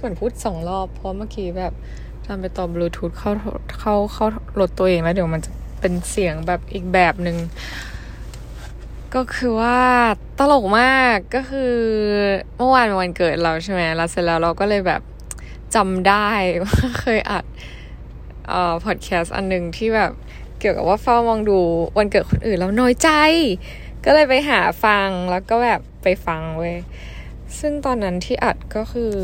เหมือนพูด2รอบเพราะเมื่อกี้แบบทำไปต่อบลูทูธเข้ารถตัวเองแล้วเดี๋ยวมันจะเป็นเสียงแบบอีกแบบนึงก็คือว่าตลกมากก็คือเมื่อวานวันเกิดเราใช่ไหมแล้วเสร็จแล้วเราก็เลยแบบจำได้ว่าเคยอัดพอดแคสต์อันนึงที่แบบเกี่ยวกับว่าเฝ้ามองดูวันเกิดคนอื่นแล้วน้อยใจก็เลยไปหาฟังแล้วก็แบบไปฟังเว้ยซึ่งตอนนั้นที่อัดก็คือ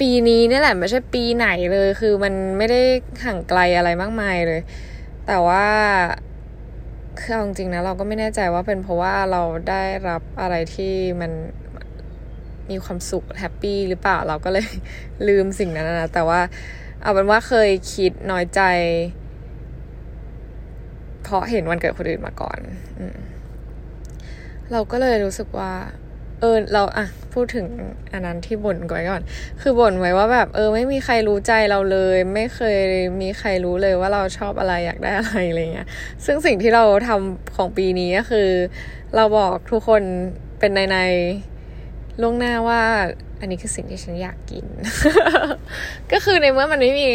ปีนี้นี่แหละไม่ใช่ปีไหนเลยคือมันไม่ได้ห่างไกลอะไรมากมายเลยแต่ว่าคือเอาจริงๆนะเราก็ไม่แน่ใจว่าเป็นเพราะว่าเราได้รับอะไรที่มันมีความสุขแฮปปี้หรือเปล่าเราก็เลยลืมสิ่งนั้นนะแต่ว่าเอาเป็นว่าเคยคิดน้อยใจเพราะเห็นวันเกิดคนอื่นมาก่อนเราก็เลยรู้สึกว่าเราอะพูดถึงอันนั้นที่บ่นก่อนคือบ่นไว้ว่าแบบไม่มีใครรู้ใจเราเลยไม่เคยมีใครรู้เลยว่าเราชอบอะไรอยากได้อะไรอะไรเงี้ยซึ่งสิ่งที่เราทำของปีนี้ก็คือเราบอกทุกคนเป็นในล่วงหน้าว่าอันนี้คือสิ่งที่ฉันอยากกิน ก็คือในเมื่อมันไม่มี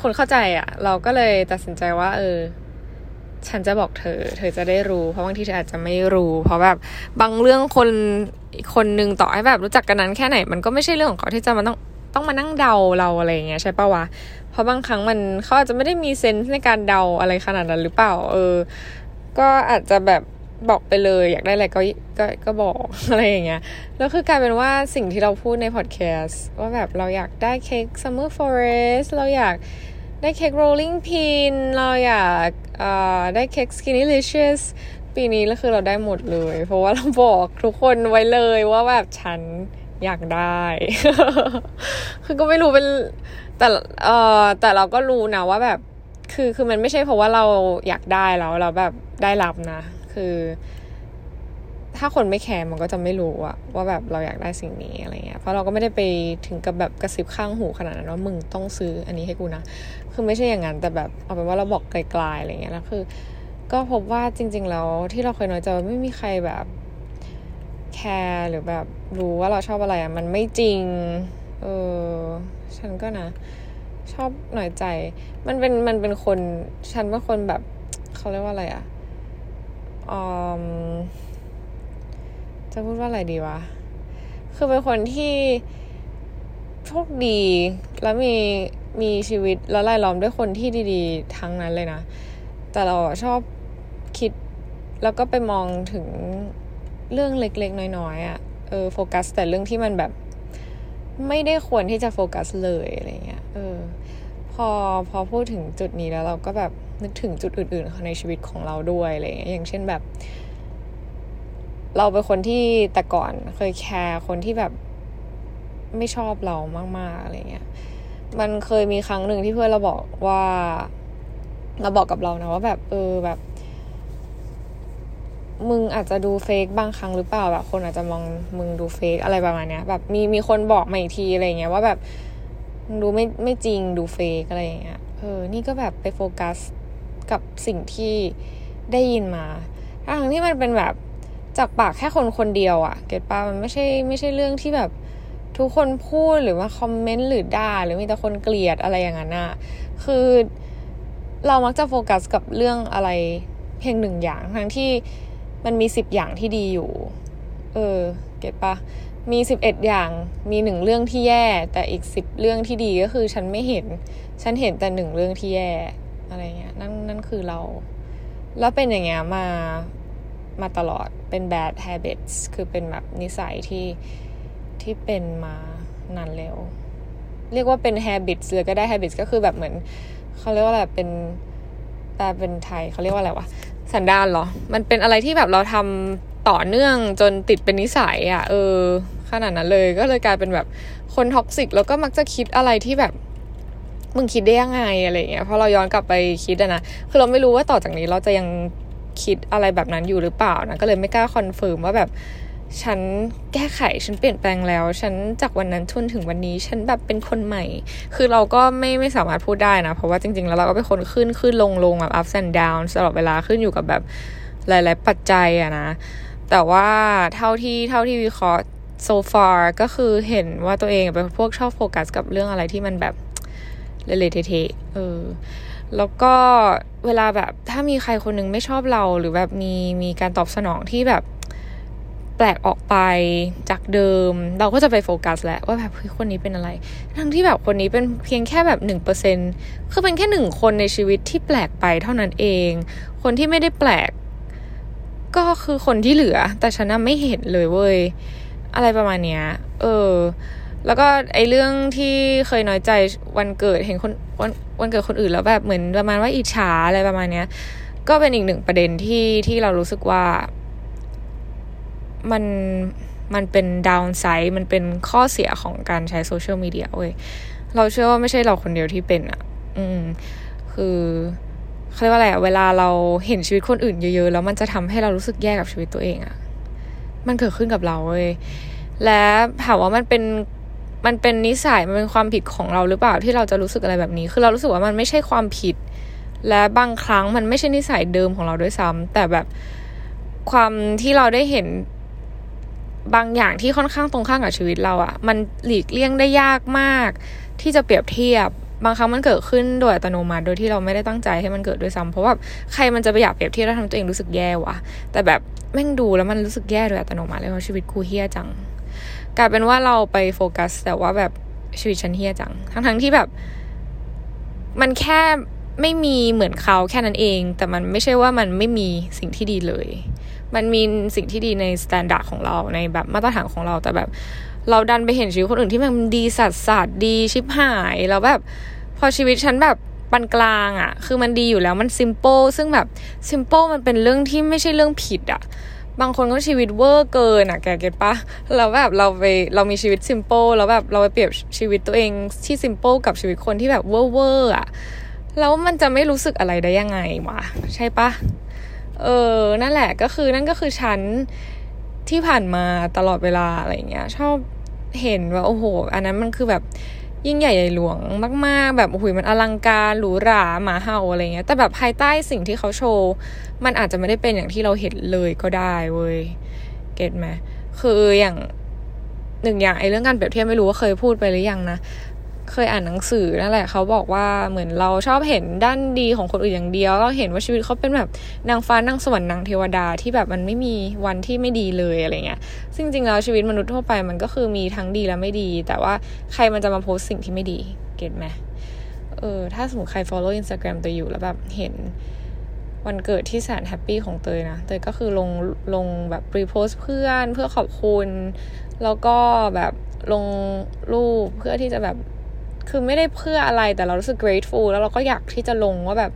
คนเข้าใจอะเราก็เลยตัดสินใจว่าฉันจะบอกเธอจะได้รู้เพราะบางทีเธออาจจะไม่รู้เพราะแบบบางเรื่องคนนึงต่อให้แบบรู้จักกันนั้นแค่ไหนมันก็ไม่ใช่เรื่องของเขาที่จะมาต้องมานั่งเดาเราอะไรอย่างเงี้ยใช่ป่าวะเพราะบางครั้งมันเขาอาจจะไม่ได้มีเซนส์ในการเดาอะไรขนาดนั้นหรือเปล่าก็อาจจะแบบบอกไปเลยอยากได้อะไรก็บอกอะไรอย่างเงี้ยแล้วคือกลายเป็นว่าสิ่งที่เราพูดในพอดแคสต์ว่าแบบเราอยากได้เค้ก Summer Forest เราอยากได้เค้ก Rolling Pin เราอยากได้เค้ก Skinnylicious ปีนี้แล้วคือเราได้หมดเลยเพราะว่าเราบอกทุกคนไว้เลยว่าแบบฉันอยากได้ คือก็ไม่รู้เป็นแต่เราก็รู้นะว่าแบบคือมันไม่ใช่เพราะว่าเราอยากได้แล้วเราแบบได้รับนะคือถ้าคนไม่แคร์มันก็จะไม่รู้ว่าแบบเราอยากได้สิ่งนี้อะไรเงี้ยเพราะเราก็ไม่ได้ไปถึงกับแบบกระซิบข้างหูขนาดนั้นว่ามึงต้องซื้ออันนี้ให้กูนะคือไม่ใช่อย่างนั้นแต่แบบเอาเป็นว่าเราบอกไกลๆอะไรเงี้ยแล้วคือก็พบว่าจริงๆแล้วที่เราเคยน้อยใจไม่มีใครแบบแคร์หรือแบบรู้ว่าเราชอบอะไรมันไม่จริงฉันก็นะชอบน้อยใจมันเป็นคนฉันเป็นคนแบบเขาเรียกว่าอะไรจะพูดว่าอะไรดีวะคือเป็นคนที่โชคดีแล้วมีชีวิตแล้วรายล้อมด้วยคนที่ดีๆทั้งนั้นเลยนะแต่เราชอบคิดแล้วก็ไปมองถึงเรื่องเล็กๆน้อยๆโฟกัสแต่เรื่องที่มันแบบไม่ได้ควรที่จะโฟกัสเลยอะไรเงี้ยพอพูดถึงจุดนี้แล้วเราก็แบบนึกถึงจุดอื่นๆในชีวิตของเราด้วยอะไรเงี้ยอย่างเช่นแบบเราเป็นคนที่แต่ก่อนเคยแคร์คนที่แบบไม่ชอบเรามากๆอะไรเงี้ยมันเคยมีครั้งหนึ่งที่เพื่อนเราบอกว่าเราบอกกับเรานะว่าแบบแบบมึงอาจจะดูเฟคบางครั้งหรือเปล่าแบบคนอาจจะมองมึงดูเฟคอะไรประมาณเนี้ยแบบมีคนบอกมาอีกทีอะไรเงี้ยว่าแบบมึงดูไม่จริงดูเฟคอะไรอย่างเงี้ยนี่ก็แบบไปโฟกัสกับสิ่งที่ได้ยินมาทั้งที่มันเป็นแบบจากปากแค่คนเดียวเก็ทป่ะมันไม่ใช่เรื่องที่แบบทุกคนพูดหรือว่าคอมเมนต์หรือด่าหรือมีแต่คนเกลียดอะไรอย่างนั้นน่ะคือเรามักจะโฟกัสกับเรื่องอะไรเพียงหนึ่งอย่างทั้งที่มันมี10อย่างที่ดีอยู่เก็ทป่ะมี11อย่างมี1เรื่องที่แย่แต่อีก10เรื่องที่ดีก็คือฉันไม่เห็นฉันเห็นแต่1เรื่องที่แย่อะไรเงี้ยนั่นคือเราแล้วเป็นอย่างเงี้ยมาตลอดเป็น bad habits คือเป็นแบบนิสัยที่เป็นมานานแล้วเรียกว่าเป็น habits เลยก็ได้ habits ก็คือแบบเหมือนเขาเรียกว่าอะไรเป็นแปลเป็นไทยเขาเรียกว่าอะไรวะสันดานเหรอมันเป็นอะไรที่แบบเราทำต่อเนื่องจนติดเป็นนิสัยขนาดนั้นเลยก็เลยกลายเป็นแบบคนท็อกซิกแล้วก็มักจะคิดอะไรที่แบบมึงคิดได้ยังไงอะไรเงี้ยพอเราย้อนกลับไปคิดนะคือเราไม่รู้ว่าต่อจากนี้เราจะยังคิดอะไรแบบนั้นอยู่หรือเปล่านะก็เลยไม่กล้าคอนเฟิร์มว่าแบบฉันแก้ไขฉันเปลี่ยนแปลงแล้วฉันจากวันนั้นจนถึงวันนี้ฉันแบบเป็นคนใหม่คือเราก็ไม่สามารถพูดได้นะเพราะว่าจริงๆแล้วเราก็เป็นคนขึ้นลงแบบ ups and downs ตลอดเวลาขึ้นอยู่กับแบบหลายๆปัจจัยนะแต่ว่าเท่าที่วิเคราะห์ so far ก็คือเห็นว่าตัวเองเป็นพวกชอบโฟกัสกับเรื่องอะไรที่มันแบบเละๆเทะๆแล้วก็เวลาแบบถ้ามีใครคนนึงไม่ชอบเราหรือแบบมีการตอบสนองที่แบบแปลกออกไปจากเดิมเราก็จะไปโฟกัสแหละว่าแบบคนนี้เป็นอะไรทั้งที่แบบคนนี้เป็นเพียงแค่แบบ 1% คือเป็นแค่1คนในชีวิตที่แปลกไปเท่านั้นเองคนที่ไม่ได้แปลกก็คือคนที่เหลือแต่ฉันไม่เห็นเลยเว้ยอะไรประมาณเนี้ยแล้วก็ไอ้เรื่องที่เคยน้อยใจวันเกิดเห็นคนวันเกิดคนอื่นแล้วแบบเหมือนประมาณว่าอิจฉาอะไรประมาณเนี้ยก็เป็นอีกหนึ่งประเด็นที่เรารู้สึกว่ามันเป็น downside มันเป็นข้อเสียของการใช้โซเชียลมีเดียเว้ยเราเชื่อว่าไม่ใช่เราคนเดียวที่เป็นคือเขาเรียกว่าอะไรเวลาเราเห็นชีวิตคนอื่นเยอะๆแล้วมันจะทำให้เรารู้สึกแย่กับชีวิตตัวเองมันเกิดขึ้นกับเราเว้ยและถามว่ามันเป็นนิสัยมันเป็นความผิดของเราหรือเปล่าที่เราจะรู้สึกอะไรแบบนี้คือเรารู้สึกว่ามันไม่ใช่ความผิดและบางครั้งมันไม่ใช่นิสัยเดิมของเราด้วยซ้ำแต่แบบความที่เราได้เห็นบางอย่างที่ค่อนข้างตรงข้ามกับชีวิตเรามันหลีกเลี่ยงได้ยากมากที่จะเปรียบเทียบบางครั้งมันเกิดขึ้นโดยอัตโนมัติโดยที่เราไม่ได้ตั้งใจให้มันเกิดด้วยซ้ำเพราะว่าใครมันจะไปอยากเปรียบเทียบแล้วทำตัวเองรู้สึกแย่วะแต่แบบแม่งดูแล้วมันรู้สึกแย่โดยอัตโนมัติเลยว่าชีวิตกูเฮี้ยจังกลายเป็นว่าเราไปโฟกัสแต่ว่าแบบชีวิตฉันเฮี้ยจังทั้งที่แบบมันแค่ไม่มีเหมือนเขาแค่นั้นเองแต่มันไม่ใช่ว่ามันไม่มีสิ่งที่ดีเลยมันมีสิ่งที่ดีในสแตนดาร์ดของเราในแบบมาตรฐานของเราแต่แบบเราดันไปเห็นชีวิตคนอื่นที่มันดีสัสดีชิบหายแล้วแบบพอชีวิตฉันแบบปานกลางคือมันดีอยู่แล้วมันซิมเปิลซึ่งแบบซิมเปิลมันเป็นเรื่องที่ไม่ใช่เรื่องผิดบางคนก็ชีวิตเวอร์เกินแกเก็ตปะแล้วแบบเรามีชีวิตซิมเปิลแล้วแบบเราไปเปรียบชีวิตตัวเองที่ซิมเปิลกับชีวิตคนที่แบบเวอร์แล้วมันจะไม่รู้สึกอะไรได้ยังไงวะใช่ปะนั่นแหละนั่นก็คือฉันที่ผ่านมาตลอดเวลาอะไรเงี้ยชอบเห็นว่าโอ้โหอันนั้นมันคือแบบยิ่งใหญ่ใหญ่หลวงมากๆแบบโอ้โหมันอลังการหรูหราหมาเห่าอะไรเงี้ยแต่แบบภายใต้สิ่งที่เขาโชว์มันอาจจะไม่ได้เป็นอย่างที่เราเห็นเลยก็ได้เว้ยเก็ทไหมคืออย่างหนึ่งอย่างไอ้เรื่องการเปรียบเทียบไม่รู้ว่าเคยพูดไปหรือยังนะเคยอ่านหนังสือนั่นแหละเขาบอกว่าเหมือนเราชอบเห็นด้านดีของคนอื่นอย่างเดียวเราเห็นว่าชีวิตเขาเป็นแบบนางฟ้านางสวรรค์นางเทวดาที่แบบมันไม่มีวันที่ไม่ดีเลยอะไรเงี้ยซึ่งจริงแล้วชีวิตมนุษย์ทั่วไปมันก็คือมีทั้งดีและไม่ดีแต่ว่าใครมันจะมาโพสสิ่งที่ไม่ดีเก็ทไหมถ้าสมมติใคร follow Instagram เตยอยู่แล้วแบบเห็นวันเกิดที่แสนแฮปปี้ของเตยนะเตยก็คือลงแบบรีโพสเพื่อนเพื่อขอบคุณแล้วก็แบบลงรูปเพื่อที่จะแบบคือไม่ได้เพื่ออะไรแต่เรารู้สึก grateful แล้วเราก็อยากที่จะลงว่าแบบ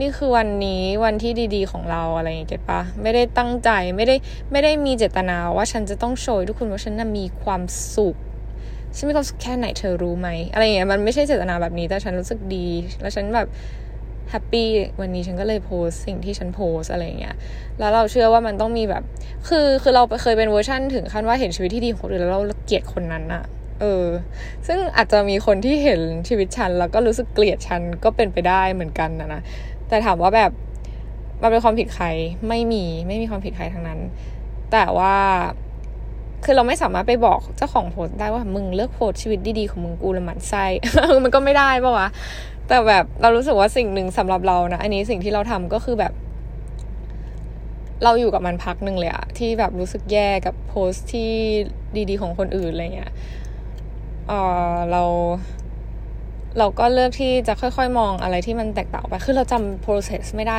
นี่คือวันนี้วันที่ดีๆของเราอะไรอย่างเงี้ยเก็ทปะไม่ได้ตั้งใจไม่ได้มีเจตนาว่าฉันจะต้องโชว์ทุกคนว่าฉันมีความสุขฉันมีความสุขแค่ไหนเธอรู้ไหมอะไรอย่างเงี้ยมันไม่ใช่เจตนาแบบนี้แต่ฉันรู้สึกดีแล้วฉันแบบแฮปปี้วันนี้ฉันก็เลยโพสสิ่งที่ฉันโพสอะไรอย่างเงี้ยแล้วเราเชื่อว่ามันต้องมีแบบคือเราเคยเป็นเวอร์ชั่นถึงขั้นว่าเห็นชีวิตที่ดีของคนอื่นแล้วเราเกลียดคนนั้นซึ่งอาจจะมีคนที่เห็นชีวิตฉันแล้วก็รู้สึกเกลียดฉันก็เป็นไปได้เหมือนกันนะแต่ถามว่าแบบมันเป็นความผิดใครไม่มีความผิดใครทั้งนั้นแต่ว่าคือเราไม่สามารถไปบอกเจ้าของโพสต์ได้ว่ามึงเลิกโพสต์ชีวิตดีๆของมึงกูละหมันไส้ มันก็ไม่ได้ป่ะวะแต่แบบเรารู้สึกว่าสิ่งหนึ่งสำหรับเรานะอันนี้สิ่งที่เราทำก็คือแบบเราอยู่กับมันพักนึงเลยที่แบบรู้สึกแย่กับโพสต์ที่ดีๆของคนอื่นอะไรเงี้ยเราก็เลือกที่จะค่อยๆมองอะไรที่มันแตกต่างไปคือเราจำ process ไม่ได้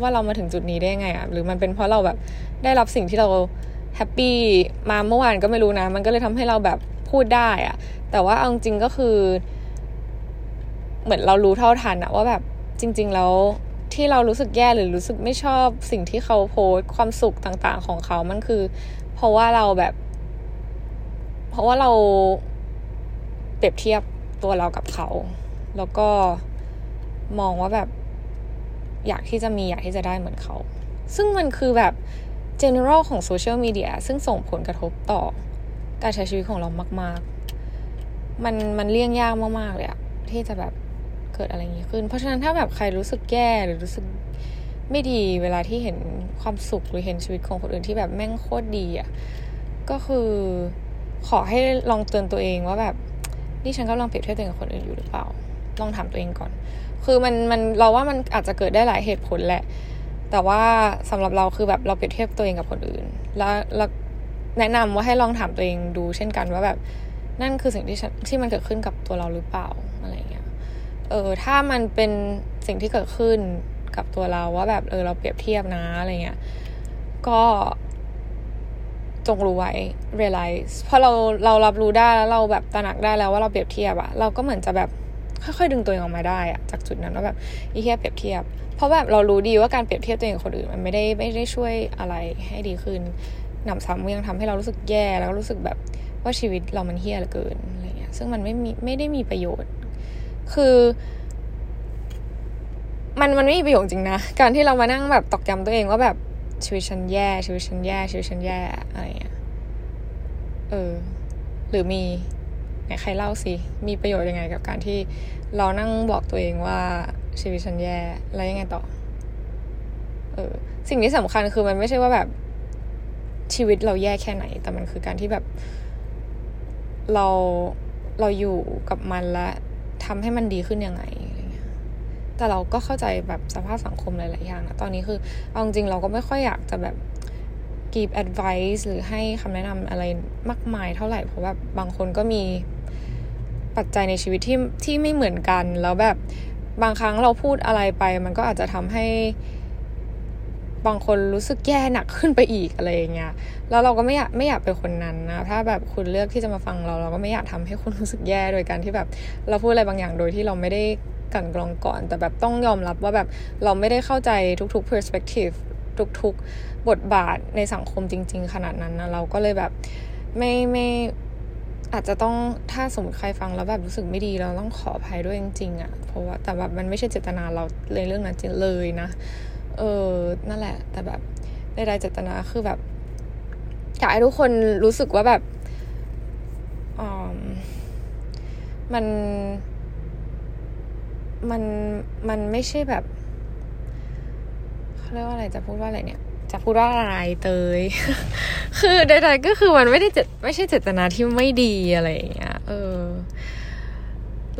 ว่าเรามาถึงจุดนี้ได้ยังไงหรือมันเป็นเพราะเราแบบได้รับสิ่งที่เราแฮปปี้มาเมื่อวานก็ไม่รู้นะมันก็เลยทำให้เราแบบพูดได้แต่ว่าเอาจริงก็คือเหมือนเรารู้เท่าทันว่าแบบจริงๆแล้วที่เรารู้สึกแย่หรือรู้สึกไม่ชอบสิ่งที่เขาโพสต์ความสุขต่างๆของเขามันคือเพราะว่าเราเปรียบเทียบตัวเรากับเขาแล้วก็มองว่าแบบอยากที่จะมีอยากที่จะได้เหมือนเขาซึ่งมันคือแบบ general ของโซเชียลมีเดียซึ่งส่งผลกระทบต่อการใช้ชีวิตของเรามากๆมันเลี่ยงยากมากๆเลยที่จะแบบเกิดอะไรอย่างนี้ขึ้นเพราะฉะนั้นถ้าแบบใครรู้สึกแย่หรือรู้สึกไม่ดีเวลาที่เห็นความสุขหรือเห็นชีวิตของคนอื่นที่แบบแม่งโคตรดีก็คือ ขอให้ลองเตือนตัวเองว่าแบบนี่ฉันกำลังเปรียบเทียบตัวเองกับคนอื่นอยู่หรือเปล่าลองถามตัวเองก่อนคือมันเราว่ามันอาจจะเกิดได้หลายเหตุผลแหละแต่ว่าสำหรับเราคือแบบเราเปรียบเทียบตัวเองกับคนอื่นแล้วแนะนำว่าให้ลองถามตัวเองดูเช่นกันว่าแบบนั่นคือสิ่งที่มันเกิดขึ้นกับตัวเราหรือเปล่าอะไรเงี้ยถ้ามันเป็นสิ่งที่เกิดขึ้นกับตัวเราว่าแบบเราเปรียบเทียบนะอะไรเงี้ยก็จงรู้ไว้ realize พอเรารับรู้ได้แล้วเราแบบตระหนักได้แล้วว่าเราเปรียบเทียบอะเราก็เหมือนจะแบบค่อยๆดึงตัวเองออกมาได้อะจากจุดนั้นว่าแบบอีเหี้ยเปรียบเทียบเพราะแบบเรารู้ดีว่าการเปรียบเทียบตัวเองกับคนอื่นมันไม่ได้ช่วยอะไรให้ดีขึ้นหนำซ้ำยังทำให้เรารู้สึกแย่แล้วก็รู้สึกแบบว่าชีวิตเรามันเหี้ยเหลือเกินอะไรเงี้ยซึ่งมันไม่ได้มีประโยชน์คือมันไม่มีประโยชน์จริงนะการที่เรามานั่งแบบตอกย้ำตัวเองว่าแบบชีวิตฉันแย่อะไรอย่างเงี้ยหรือมีไหนใครเล่าสิมีประโยชน์ยังไงกับการที่เรานั่งบอกตัวเองว่าชีวิตฉันแย่แล้วยังไงต่อสิ่งที่สำคัญคือมันไม่ใช่ว่าแบบชีวิตเราแย่แค่ไหนแต่มันคือการที่แบบเราอยู่กับมันและทำให้มันดีขึ้นยังไงแต่เราก็เข้าใจแบบสภาพสังคมหลายๆอย่างนะตอนนี้คือเอาจริงเราก็ไม่ค่อยอยากจะแบบ give advice หรือให้คำแนะนำอะไรมากมายเท่าไหร่เพราะแบบบางคนก็มีปัจจัยในชีวิตที่ไม่เหมือนกันแล้วแบบบางครั้งเราพูดอะไรไปมันก็อาจจะทำให้บางคนรู้สึกแย่หนักขึ้นไปอีกอะไรอย่างเงี้ยแล้วเราก็ไม่อยากเป็นคนนั้นนะถ้าแบบคุณเลือกที่จะมาฟังเราก็ไม่อยากทำให้คุณรู้สึกแย่โดยการที่แบบเราพูดอะไรบางอย่างโดยที่เราไม่ได้กันกรองก่อนแต่แบบต้องยอมรับว่าแบบเราไม่ได้เข้าใจทุกๆ perspective ทุกๆบทบาทในสังคมจริงๆขนาดนั้นนะเราก็เลยแบบไม่อาจจะต้องถ้าสมมติใครฟังแล้วแบบรู้สึกไม่ดีเราต้องขออภัยด้วยจริงๆอ่ะเพราะว่าแต่แบบมันไม่ใช่เจตนาเราเลยเรื่องนั้นจริงเลยนะนั่นแหละแต่แบบในรายเจตนาคือแบบอยากให้ทุกคนรู้สึกว่าแบบมันไม่ใช่แบบเขาเรียกว่าอะไรจะพูดว่าอะไรเตย คือใดๆก็คือมันไม่ใช่เจตนาที่ไม่ดีอะไรอย่างเงี้ย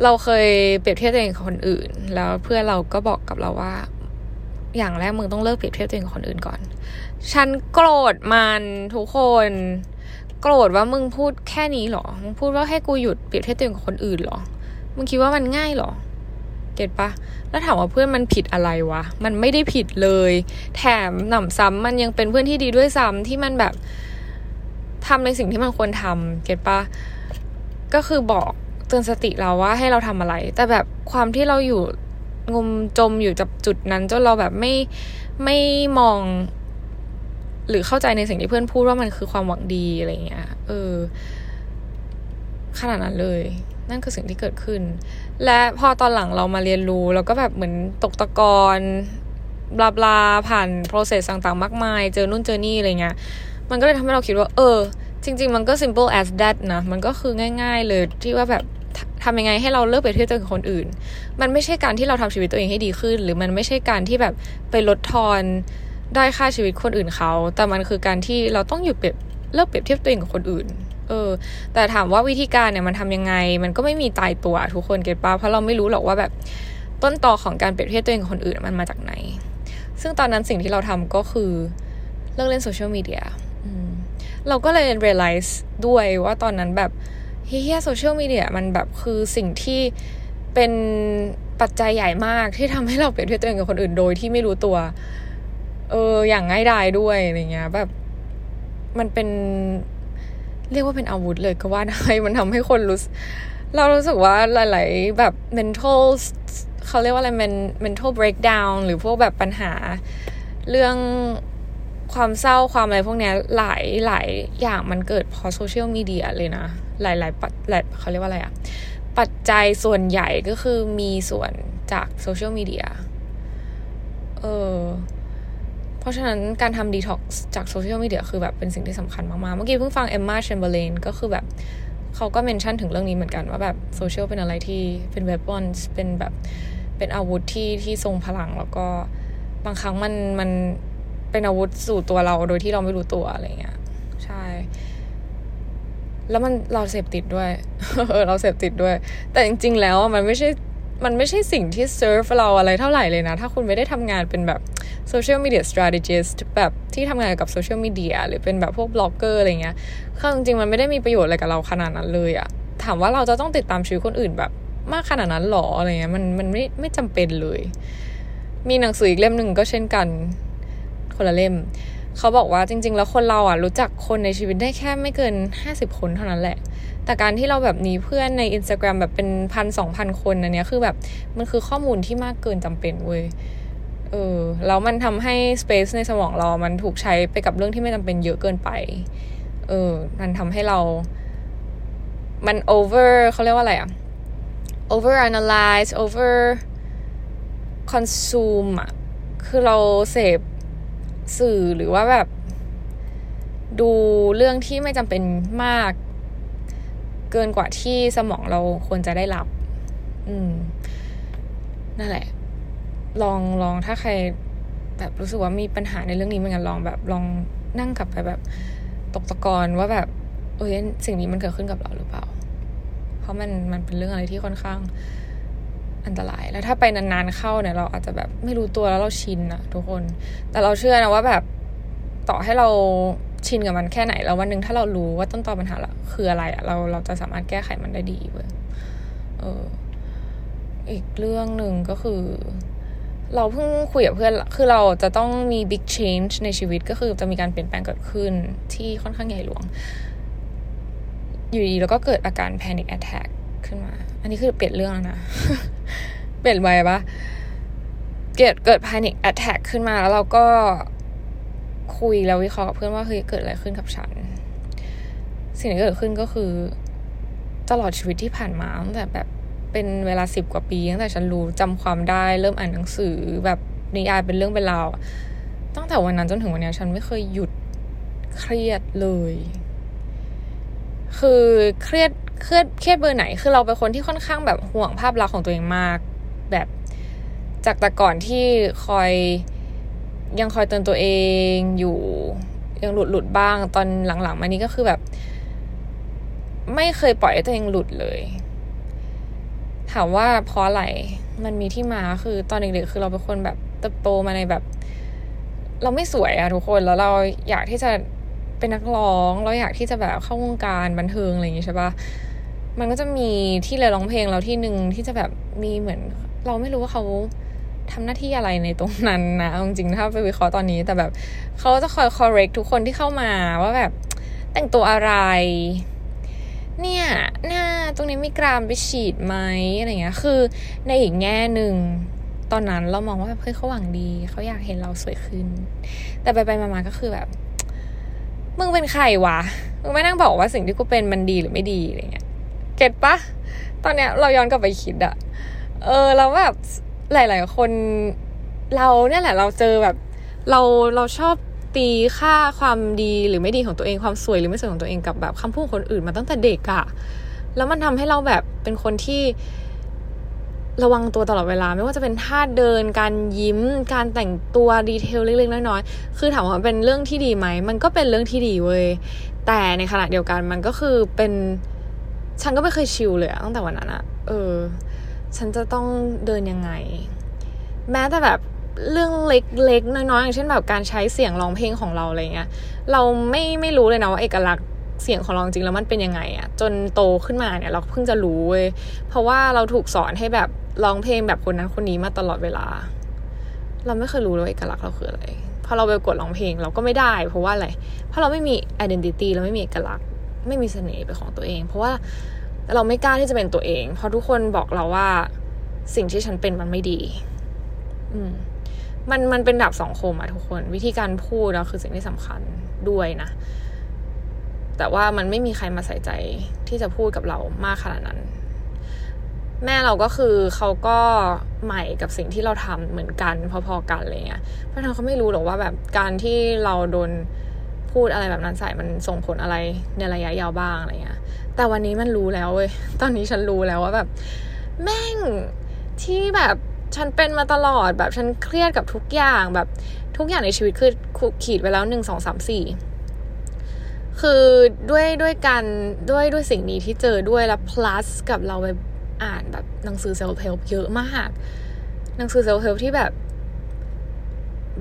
เราเคยเปรียบเทียบตัวเองกับคนอื่นแล้วเพื่อนเราก็บอกกับเราว่าอย่างแรกมึงต้องเลิกเปรียบเทียบตัวเองกับคนอื่นก่อนฉันโกรธมันทุกคนโกรธว่ามึงพูดแค่นี้หรอมึงพูดว่าให้กูหยุดเปรียบเทียบตัวเองกับคนอื่นหรอมึงคิดว่ามันง่ายหรอเก็ตปะแล้วถามว่าเพื่อนมันผิดอะไรวะมันไม่ได้ผิดเลยแถมหนำซ้ำมันยังเป็นเพื่อนที่ดีด้วยซ้ำที่มันแบบทำในสิ่งที่มันควรทำเก็ตปะก็คือบอกเตือนสติเราว่าให้เราทำอะไรแต่แบบความที่เราอยู่งมจมอยู่กับจุดนั้นจนเราแบบไม่มองหรือเข้าใจในสิ่งที่เพื่อนพูดว่ามันคือความหวังดีอะไรเงี้ยขนาดนั้นเลยนั่นคือสิ่งที่เกิดขึ้นและพอตอนหลังเรามาเรียนรู้เราก็แบบเหมือนตกตะกอนบลาๆผ่าน process ต่างๆมากมายเจอนู่นเจอนี่อะไรเงี้ยมันก็เลยทำให้เราคิดว่าจริงๆมันก็ simple as that นะมันก็คือง่ายๆเลยที่ว่าแบบทำยังไงให้เราเลิกเปรียบเทียบตัวเองกับคนอื่นมันไม่ใช่การที่เราทำชีวิตตัวเองให้ดีขึ้นหรือมันไม่ใช่การที่แบบไปลดทอนได้ค่าชีวิตคนอื่นเขาแต่มันคือการที่เราต้องหยุดเลิกเปรียบเทียบตัวเองกับคนอื่นแต่ถามว่าวิธีการเนี่ยมันทำยังไงมันก็ไม่มีตายตัวทุกคนเก็ตป่ะเพราะเราไม่รู้หรอกว่าแบบต้นตอของการเปรียบเทียบตัวเองกับคนอื่นมันมาจากไหนซึ่งตอนนั้นสิ่งที่เราทำก็คือเลิกเล่นโซเชียลมีเดียเราก็เลย realize ด้วยว่าตอนนั้นแบบเฮียโซเชียลมีเดียมันแบบคือสิ่งที่เป็นปัจจัยใหญ่มากที่ทำให้เราเปรียบเทียบตัวเองกับคนอื่นโดยที่ไม่รู้ตัวอย่างง่ายดายด้วยอะไรเงี้ยแบบมันเป็นเรียกว่าเป็นอาวุธเลยก็ว่าได้มันทำให้คนรู้สึกว่าหลายๆแบบ mental เขาเรียกว่าอะไร mental breakdown หรือพวกแบบปัญหาเรื่องความเศร้าความอะไรพวกเนี้ยหลายอย่างมันเกิดพอโซเชียลมีเดียเลยนะหลายเขาเรียกว่าอะไรอะปัจจัยส่วนใหญ่ก็คือมีส่วนจากโซเชียลมีเดียเพราะฉะนั้นการทำดีท็อกซ์จากโซเชียลมีเดียคือแบบเป็นสิ่งที่สำคัญมากๆเมื่อกี้เพิ่งฟังเอมม่าแชมเบอร์เลนก็คือแบบเขาก็เมนชั่นถึงเรื่องนี้เหมือนกันว่าแบบโซเชียลเป็นอะไรที่เป็นเวปอนส์เป็นแบบเป็นอาวุธที่ทรงพลังแล้วก็บางครั้งมันเป็นอาวุธสู่ตัวเราโดยที่เราไม่รู้ตัวอะไรเงี้ยใช่ แล้วมันเราเสพติดด้วย เราเสพติดด้วยแต่จริงๆแล้วมันไม่ใช่สิ่งที่เซิร์ฟเราอะไรเท่าไหร่เลยนะถ้าคุณไม่ได้ทำงานเป็นแบบ social media strategist แบบที่ทำงานกับ social media หรือเป็นแบบพวกบล็อกเกอร์อะไรเงี้ยคือจริงๆมันไม่ได้มีประโยชน์อะไรกับเราขนาดนั้นเลยอะถามว่าเราจะต้องติดตามชีวิตคนอื่นแบบมากขนาดนั้นหรออะไรเงี้ยมันไม่จำเป็นเลยมีหนังสืออีกเล่มนึงก็เช่นกันคนละเล่มเขาบอกว่าจริงๆแล้วคนเราอ่ะรู้จักคนในชีวิตได้แค่ไม่เกิน50คนเท่านั้นแหละแต่การที่เราแบบมีเพื่อนใน Instagram แบบเป็น 1,000-2,000 คนอันเนี้ยคือแบบมันคือข้อมูลที่มากเกินจำเป็นเว้ยแล้วมันทำให้ space ในสมองเรามันถูกใช้ไปกับเรื่องที่ไม่จำเป็นเยอะเกินไปมันทำให้เรามัน over เขาเรียกว่าอะไรอ่ะ over analyze over consume อ่ะคือเราเสพสื่อหรือว่าแบบดูเรื่องที่ไม่จำเป็นมากเกินกว่าที่สมองเราควรจะได้รับนั่นแหละลองถ้าใครแบบรู้สึกว่ามีปัญหาในเรื่องนี้เหมือนกันลองนั่งกลับไปแบบตกตะกอนว่าแบบสิ่งนี้มันเกิดขึ้นกับเราหรือเปล่าเพราะมันเป็นเรื่องอะไรที่ค่อนข้างอันตรายแล้วถ้าไปนานๆเข้าเนี่ยเราอาจจะแบบไม่รู้ตัวแล้วเราชินนะทุกคนแต่เราเชื่อนะว่าแบบต่อให้เราชินกับมันแค่ไหนแล้ววันนึงถ้าเรารู้ว่าต้นตอปัญหาละคืออะไรอะเราจะสามารถแก้ไขมันได้ดีเว้ยอีกเรื่องนึงก็คือเราเพิ่งคุยกับเพื่อนคือเราจะต้องมี big change ในชีวิตก็คือจะมีการเปลี่ยนแปลงเกิดขึ้นที่ค่อนข้างใหญ่หลวงอยู่ดีแล้วก็เกิดอาการ panic attack ขึ้นมาอันนี้คือเปลี่ยนเรื่องแล้วนะ เปลี่ยนไปปะเกิด panic attack ขึ้นมาแล้วเราก็คุยแล้ววิเคราะห์กับเพื่อนว่าเกิดอะไรขึ้นกับฉันสิ่งที่เกิดขึ้นก็คือตลอดชีวิตที่ผ่านมาตั้งแต่แบบเป็นเวลา10กว่าปีตั้งแต่ฉันรู้จำความได้เริ่มอ่านหนังสือแบบนิยายเป็นเรื่องเป็นราวตั้งแต่วันนั้นจนถึงวันนี้ฉันไม่เคยหยุดเครียดเลยคือเครียดเบอร์ไหนคือเราเป็นคนที่ค่อนข้างแบบห่วงภาพลักษณ์ของตัวเองมากแบบจากแต่ก่อนที่ยังคอยเตือนตัวเองอยู่ยังหลุดบ้างตอนหลังๆมานี้ก็คือแบบไม่เคยปล่อยให้ตัวเองหลุดเลยถามว่าเพราะอะไรมันมีที่มาคือตอนเด็กๆคือเราเป็นคนแบบเติบโตมาในแบบเราไม่สวยอะทุกคนแล้วเราอยากที่จะเป็นนักร้องเราอยากที่จะแบบเข้าวงการบันเทิงอะไรอย่างงี้ใช่ปะมันก็จะมีที่เราร้องเพลงเราที่นึงที่จะแบบมีเหมือนเราไม่รู้ว่าเขาทำหน้าที่อะไรในตรงนั้นนะจริงๆถ้าไปวิเคราะห์ตอนนี้แต่แบบเขาจะคอย correct ทุกคนที่เข้ามาว่าแบบแต่งตัวอะไรเนี่ยหน้าตรงนี้มีกรามไปฉีดไหมอะไรเงี้ยคือในอีกแง่หนึ่งตอนนั้นเรามองว่าแบบเฮ้ยเขาหวังดีเขาอยากเห็นเราสวยขึ้นแต่ไปๆมาๆก็คือแบบมึงเป็นใครวะมึงไม่นั่งบอกว่าสิ่งที่กูเป็นมันดีหรือไม่ดีอะไรเงี้ยเก็ตปะตอนเนี้ยเราย้อนกลับไปคิดอะเราแบบหลายๆคนเราเนี่ยแหละเราเจอแบบเราชอบตีค่าความดีหรือไม่ดีของตัวเองความสวยหรือไม่สวยของตัวเองกับแบบคำพูดคนอื่นมาตั้งแต่เด็กอะแล้วมันทำให้เราแบบเป็นคนที่ระวังตัวตลอดเวลาไม่ว่าจะเป็นท่าเดินการยิ้มการแต่งตัวดีเทลเล็กๆน้อยๆคือถามว่าเป็นเรื่องที่ดีไหมมันก็เป็นเรื่องที่ดีเว้ยแต่ในขณะเดียวกันมันก็คือเป็นฉันก็ไม่เคยชิลเลยตั้งแต่วันนั้นอะฉันจะต้องเดินยังไงแม้แต่แบบเรื่องเล็กๆน้อยๆอย่างเช่นแบบการใช้เสียงร้องเพลงของเราอะไรเงี้ยเราไม่รู้เลยนะว่าเอกลักษณ์เสียงของเราจริงแล้วมันเป็นยังไงอะจนโตขึ้นมาเนี่ยเราเพิ่งจะรู้เว้ยเพราะว่าเราถูกสอนให้แบบร้องเพลงแบบคนนั้นคนนี้มาตลอดเวลาเราไม่เคยรู้เลยเอกลักษณ์เราคืออะไรพอเราไปกดร้องเพลงเราก็ไม่ได้เพราะว่าอะไรเพราะเราไม่มี identity เราไม่มีเอกลักษณ์ไม่มีเสน่ห์เป็นของตัวเองเพราะว่าเราไม่กล้าที่จะเป็นตัวเองเพราะทุกคนบอกเราว่าสิ่งที่ฉันเป็นมันไม่ดีมันเป็นดาบสองคมอะทุกคนวิธีการพูดเราคือสิ่งที่สำคัญด้วยนะแต่ว่ามันไม่มีใครมาใส่ใจที่จะพูดกับเรามากขนาดนั้นแม่เราก็คือเขาก็ใหม่กับสิ่งที่เราทำเหมือนกันพอๆกันอะไรเงี้ยเพราะฉะนั้นเขาไม่รู้หรอกว่าแบบการที่เราโดนพูดอะไรแบบนั้นใส่มันส่งผลอะไรในระยะยาวบ้างอะไรเงี้ยแต่วันนี้มันรู้แล้วเว้ยตอนนี้ฉันรู้แล้วว่าแบบแม่งที่แบบฉันเป็นมาตลอดแบบฉันเครียดกับทุกอย่างแบบทุกอย่างในชีวิตคือขีดไว้แล้ว1 2 3 4 คือด้วยสิ่งนี้ที่เจอด้วยแล้ว plus กับเราไปอ่านแบบหนังสือ self help เยอะมากหนังสือ self help ที่แบบ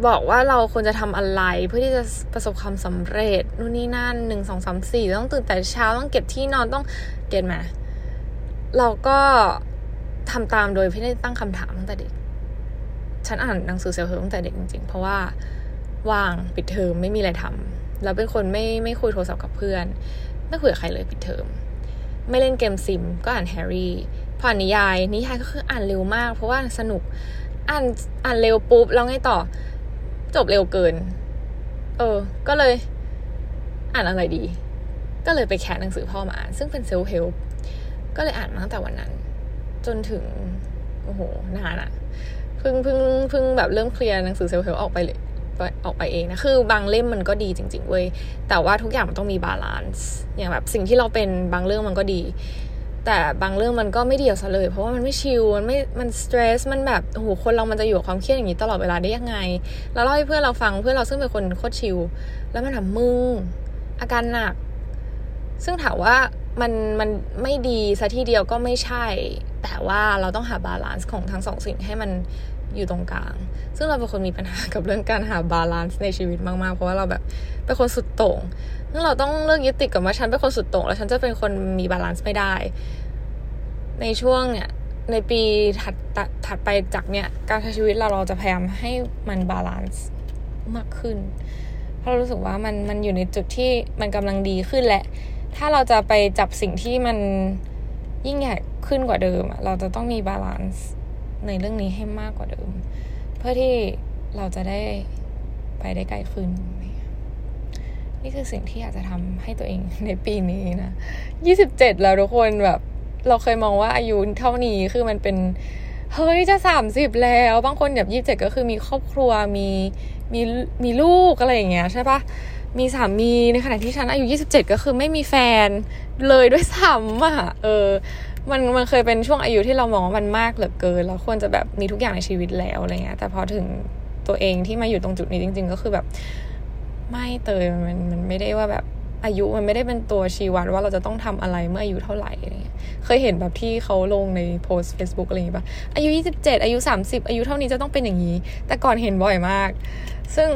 บอกว่าเราควรจะทำอะไรเพื่อที่จะประสบความสำเร็จนู่นนี่นั่น 1 2 3 4 ต้องตื่นแต่เช้าต้องเก็บที่นอนต้องเก็บมาเราก็ทำตามโดยไม่ได้ตั้งคำถามตั้งแต่เด็กฉันอ่านหนังสือเซลฟ์เฮลป์ตั้งแต่เด็กจริงๆเพราะว่าว่างปิดเทอมไม่มีอะไรทำแล้วเป็นคนไม่คุยโทรศัพท์กับเพื่อนไม่คุยกับใครเลยปิดเทอมไม่เล่นเกมซิมก็อ่านแฮร์รี่พออ่านนิยายก็คืออ่านเร็วมากเพราะว่าสนุกอ่านเร็วปุ๊บแล้วไงต่อจบเร็วเกินก็เลยอ่านอะไรดีก็เลยไปแคะหนังสือพ่อมาอ่านซึ่งเป็นเซลฟ์เฮลป์ก็เลยอ่านมาตั้งแต่วันนั้นจนถึงโอ้โหนานอะเพิ่งแบบเริ่มเคลียร์หนังสือเซลฟ์เฮลป์ออกไปเองนะคือบางเล่มมันก็ดีจริงๆเว้ยแต่ว่าทุกอย่างมันต้องมีบาลานซ์อย่างแบบสิ่งที่เราเป็นบางเรื่องมันก็ดีแต่บางเรื่องมันก็ไม่เดียวซะเลยเพราะว่ามันไม่ชิลมันสเตรสมันแบบโอ้โหคนเรามันจะอยู่กับความเครียดอย่างนี้ตลอดเวลาได้ยังไงเราเล่าให้เพื่อนเราฟังเพื่อนเราซึ่งเป็นคนโคตรชิลแล้วมันทำมึงอาการหนักซึ่งถามว่ามันไม่ดีซะทีเดียวก็ไม่ใช่แต่ว่าเราต้องหาบาลานซ์ของทั้งสองสิ่งให้มันอยู่ตรงกลางซึ่งเราเป็นคนมีปัญหากับเรื่องการหาบาลานซ์ในชีวิตมากๆเพราะว่าเราแบบเป็นคนสุดโต่งงั้นเราต้องเลิกยึดติดกับว่าฉันเป็นคนสุดโต่งแล้วฉันจะเป็นคนมีบาลานซ์ไม่ได้ในช่วงเนี่ยในปีถัดไปจากเนี่ยการใช้ชีวิตเราจะพยายามให้มันบาลานซ์มากขึ้นเพราะเรารู้สึกว่ามันอยู่ในจุดที่มันกำลังดีขึ้นแหละถ้าเราจะไปจับสิ่งที่มันยิ่งใหญ่ขึ้นกว่าเดิมเราจะต้องมีบาลานซ์ในเรื่องนี้ให้มากกว่าเดิมเพื่อที่เราจะได้ไปได้ไกลขึ้นนี่คือสิ่งที่อยากจะทำให้ตัวเองในปีนี้นะ27แล้วทุกคนแบบเราเคยมองว่าอายุเท่านี้คือมันเป็นเฮ้ยจะ30แล้วบางคนแบบ27ก็คือมีครอบครัวมีลูกอะไรอย่างเงี้ยใช่ปะมีสามีในขณะที่ฉันอายุ27ก็คือไม่มีแฟนเลยด้วยซ้ำอ่ะมันเคยเป็นช่วงอายุที่เรามองว่ามันมากเหลือเกินเราควรจะแบบมีทุกอย่างในชีวิตแล้วอะไรเงี้ยแต่พอถึงตัวเองที่มาอยู่ตรงจุดนี้จริงๆก็คือแบบไม่เตยมันไม่ได้ว่าแบบอายุมันไม่ได้เป็นตัวชี้วัดว่าเราจะต้องทำอะไรเมื่ออายุเท่าไหร่อะไรเงี้ยเคยเห็นแบบที่เขาลงในโพสต์ Facebook อะไรอย่างงี้ป่ะอายุ27อายุ30อายุเท่านี้จะต้องเป็นอย่างนี้แต่ก่อนเห็นบ่อยมากซึ่ง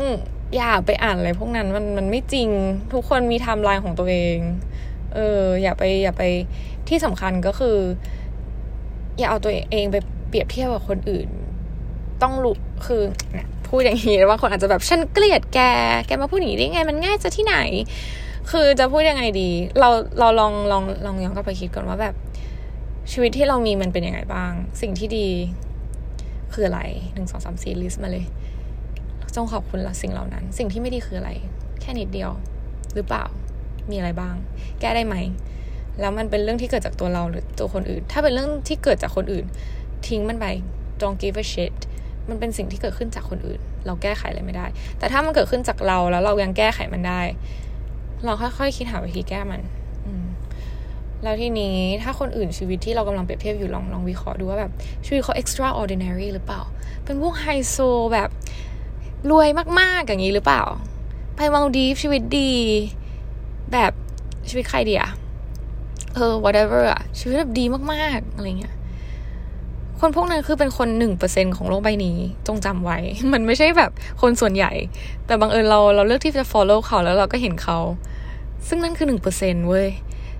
อย่าไปอ่านอะไรพวกนั้นมันไม่จริงทุกคนมีไทม์ไลน์ของตัวเองอย่าไปที่สำคัญก็คืออย่าเอาตัวเองไปเปรียบเทียบกับคนอื่นต้องรู้คือพูดอย่างนี้ว่าคนอาจจะแบบฉันเกลียดแกมาพูดอย่างนี้ได้ไงมันง่ายจะที่ไหนคือจะพูดยังไงดีเราลองย้อนกลับไปคิดก่อนว่าแบบชีวิตที่เรามีมันเป็นยังไงบ้างสิ่งที่ดีคืออะไร1 2 3 4ลิสต์มาเลยจงขอบคุณละสิ่งเหล่านั้นสิ่งที่ไม่ดีคืออะไรแค่นิดเดียวหรือเปล่ามีอะไรบ้างแก้ได้ไหมแล้วมันเป็นเรื่องที่เกิดจากตัวเราหรือตัวคนอื่นถ้าเป็นเรื่องที่เกิดจากคนอื่นทิ้งมันไป don't give a shit มันเป็นสิ่งที่เกิดขึ้นจากคนอื่นเราแก้ไขอะไรไม่ได้แต่ถ้ามันเกิดขึ้นจากเราแล้วเรายังแก้ไขมันได้เราค่อยๆคิดหาวิธีแก้มันแล้วทีนี้ถ้าคนอื่นชีวิตที่เรากำลังเปรียบเทียบอยู่ลองวิเคราะห์ดูว่าแบบชีวิตเขา extraordinary หรือเปล่าเป็นพวกไฮโซแบบรวยมากๆอย่างนี้หรือเปล่าไปมัลดีฟชีวิตดีแบบชีวิตใครดีอะwhatever อะชีวิตแบบดีมากๆอะไรเงี้ยคนพวกนั้นคือเป็นคน 1% ของโลกใบนี้จงจำไว้มันไม่ใช่แบบคนส่วนใหญ่แต่บังเอิญเราเลือกที่จะ follow เขาแล้วเราก็เห็นเขาซึ่งนั่นคือ 1% เว้ย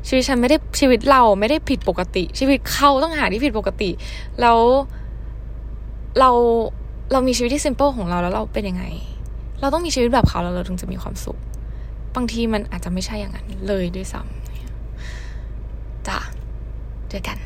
ชีวิตฉันไม่ได้ชีวิตเราไม่ได้ผิดปกติชีวิตเขาต้องหาที่ผิดปกติแล้วเรามีชีวิตที่ simple ของเราแล้วเราเป็นยังไงเราต้องมีชีวิตแบบเขาแล้วเราถึงจะมีความสุขบางทีมันอาจจะไม่ใช่อย่างนั้นเลยด้วยซ้ำจ้ะเจอกัน